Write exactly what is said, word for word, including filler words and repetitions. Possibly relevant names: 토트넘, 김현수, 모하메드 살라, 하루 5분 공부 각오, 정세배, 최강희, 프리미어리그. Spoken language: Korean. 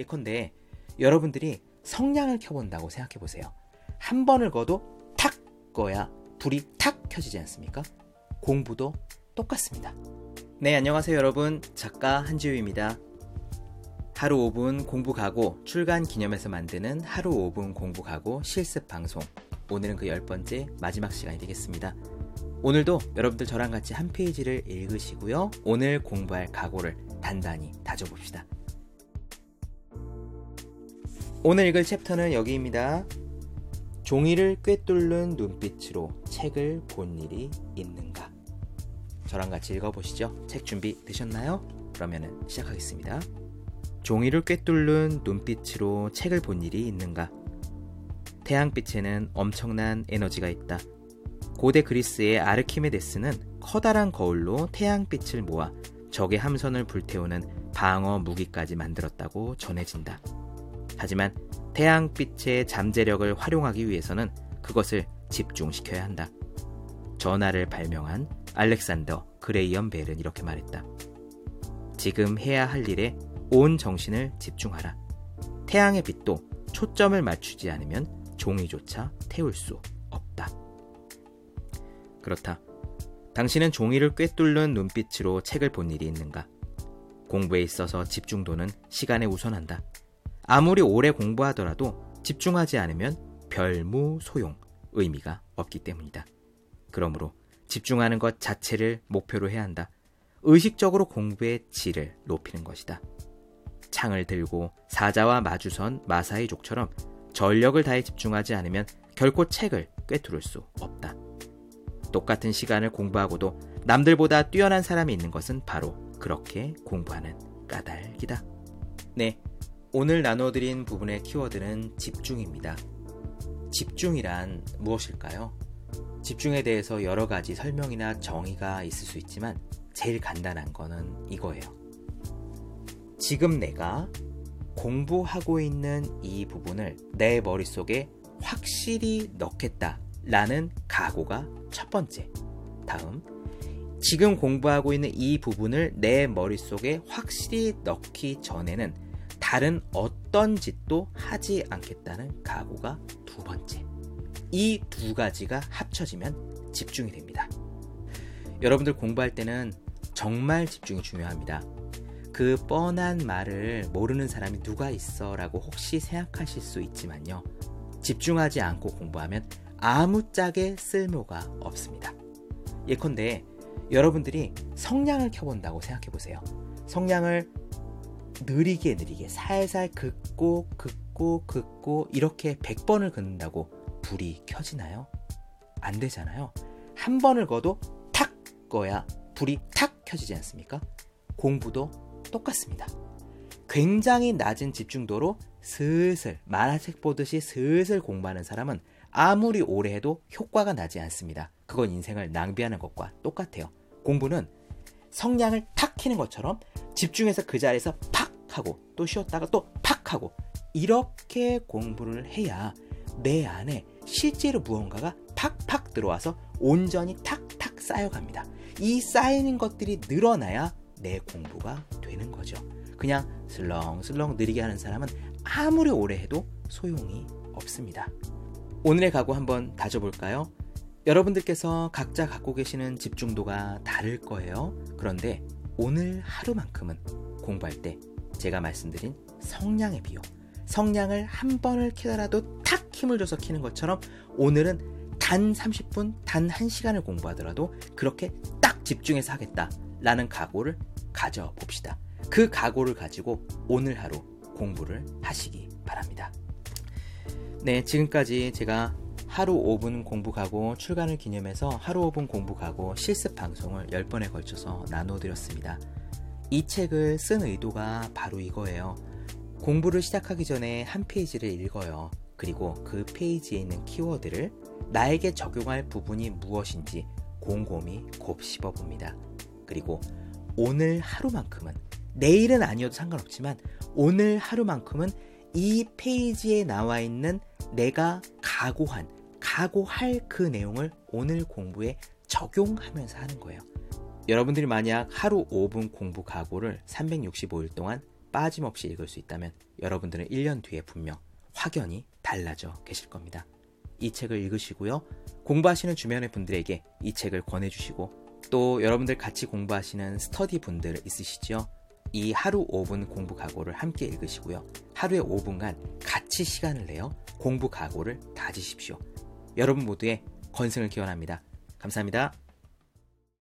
예컨대 여러분들이 성냥을 켜본다고 생각해보세요. 한 번을 거도 탁 꺼야 불이 탁 켜지지 않습니까? 공부도 똑같습니다. 네, 안녕하세요 여러분. 작가 한지우입니다. 하루 오 분 공부 각오 출간 기념해서 만드는 하루 오 분 공부 각오 실습 방송, 오늘은 그 열 번째 마지막 시간이 되겠습니다. 오늘도 여러분들 저랑 같이 한 페이지를 읽으시고요, 오늘 공부할 각오를 단단히 다져봅시다. 오늘 읽을 챕터는 여기입니다. 종이를 꿰뚫는 눈빛으로 책을 본 일이 있는가. 저랑 같이 읽어보시죠. 책 준비 되셨나요? 그러면은 시작하겠습니다. 종이를 꿰뚫는 눈빛으로 책을 본 일이 있는가. 태양빛에는 엄청난 에너지가 있다. 고대 그리스의 아르키메데스는 커다란 거울로 태양빛을 모아 적의 함선을 불태우는 방어 무기까지 만들었다고 전해진다. 하지만 태양빛의 잠재력을 활용하기 위해서는 그것을 집중시켜야 한다. 전화를 발명한 알렉산더 그레이엄 벨은 이렇게 말했다. 지금 해야 할 일에 온 정신을 집중하라. 태양의 빛도 초점을 맞추지 않으면 종이조차 태울 수 없다. 그렇다. 당신은 종이를 꿰뚫는 눈빛으로 책을 본 일이 있는가? 공부에 있어서 집중도는 시간에 우선한다. 아무리 오래 공부하더라도 집중하지 않으면 별무 소용, 의미가 없기 때문이다. 그러므로 집중하는 것 자체를 목표로 해야 한다. 의식적으로 공부의 질을 높이는 것이다. 창을 들고 사자와 마주선 마사의 족처럼 전력을 다해 집중하지 않으면 결코 책을 꿰뚫을 수 없다. 똑같은 시간을 공부하고도 남들보다 뛰어난 사람이 있는 것은 바로 그렇게 공부하는 까닭이다. 네, 오늘 나눠드린 부분의 키워드는 집중입니다. 집중이란 무엇일까요? 집중에 대해서 여러 가지 설명이나 정의가 있을 수 있지만 제일 간단한 거는 이거예요. 지금 내가 공부하고 있는 이 부분을 내 머릿속에 확실히 넣겠다라는 각오가 첫 번째. 다음, 지금 공부하고 있는 이 부분을 내 머릿속에 확실히 넣기 전에는 다른 어떤 짓도 하지 않겠다는 각오가 두 번째. 이 두 가지가 합쳐지면 집중이 됩니다. 여러분들 공부할 때는 정말 집중이 중요합니다. 그 뻔한 말을 모르는 사람이 누가 있어 라고 혹시 생각하실 수 있지만요, 집중하지 않고 공부하면 아무짝에 쓸모가 없습니다. 예컨대 여러분들이 성냥을 켜본다고 생각해보세요. 성냥을 느리게 느리게 살살 긋고 긋고 긋고 이렇게 백 번을 긋는다고 불이 켜지나요? 안 되잖아요. 한 번을 거도 탁 꺼야 불이 탁 켜지지 않습니까? 공부도 똑같습니다. 굉장히 낮은 집중도로 슬슬 만화책 보듯이 슬슬 공부하는 사람은 아무리 오래 해도 효과가 나지 않습니다. 그건 인생을 낭비하는 것과 똑같아요. 공부는 성냥을 탁 켜는 것처럼 집중해서 그 자리에서 팍 하고 또 쉬었다가 또 팍 하고 이렇게 공부를 해야 내 안에 실제로 무언가가 팍팍 들어와서 온전히 탁탁 쌓여갑니다. 이 쌓이는 것들이 늘어나야 내 공부가 되는 거죠. 그냥 슬렁슬렁 느리게 하는 사람은 아무리 오래 해도 소용이 없습니다. 오늘의 각오 한번 다져볼까요? 여러분들께서 각자 갖고 계시는 집중도가 다를 거예요. 그런데 오늘 하루만큼은 공부할 때 제가 말씀드린 성냥의 비유, 성냥을 한 번을 켜더라도 탁 힘을 줘서 켜는 것처럼 오늘은 단 삼십 분, 단 한 시간을 공부하더라도 그렇게 딱 집중해서 하겠다라는 각오를 가져봅시다. 그 각오를 가지고 오늘 하루 공부를 하시기 바랍니다. 네, 지금까지 제가 하루 오 분 공부 각오 출간을 기념해서 하루 오 분 공부 각오 실습 방송을 열 번에 걸쳐서 나눠드렸습니다. 이 책을 쓴 의도가 바로 이거예요. 공부를 시작하기 전에 한 페이지를 읽어요. 그리고 그 페이지에 있는 키워드를 나에게 적용할 부분이 무엇인지 곰곰이 곱씹어 봅니다. 그리고 오늘 하루만큼은, 내일은 아니어도 상관없지만 오늘 하루만큼은 이 페이지에 나와 있는 내가 각오한, 각오할 그 내용을 오늘 공부에 적용하면서 하는 거예요. 여러분들이 만약 하루 오 분 공부 각오를 삼백육십오 일 동안 빠짐없이 읽을 수 있다면 여러분들은 일 년 뒤에 분명 확연히 달라져 계실 겁니다. 이 책을 읽으시고요. 공부하시는 주변의 분들에게 이 책을 권해주시고 또 여러분들 같이 공부하시는 스터디 분들 있으시죠? 이 하루 오 분 공부 각오를 함께 읽으시고요. 하루에 오 분간 같이 시간을 내어 공부 각오를 다지십시오. 여러분 모두의 건승을 기원합니다. 감사합니다.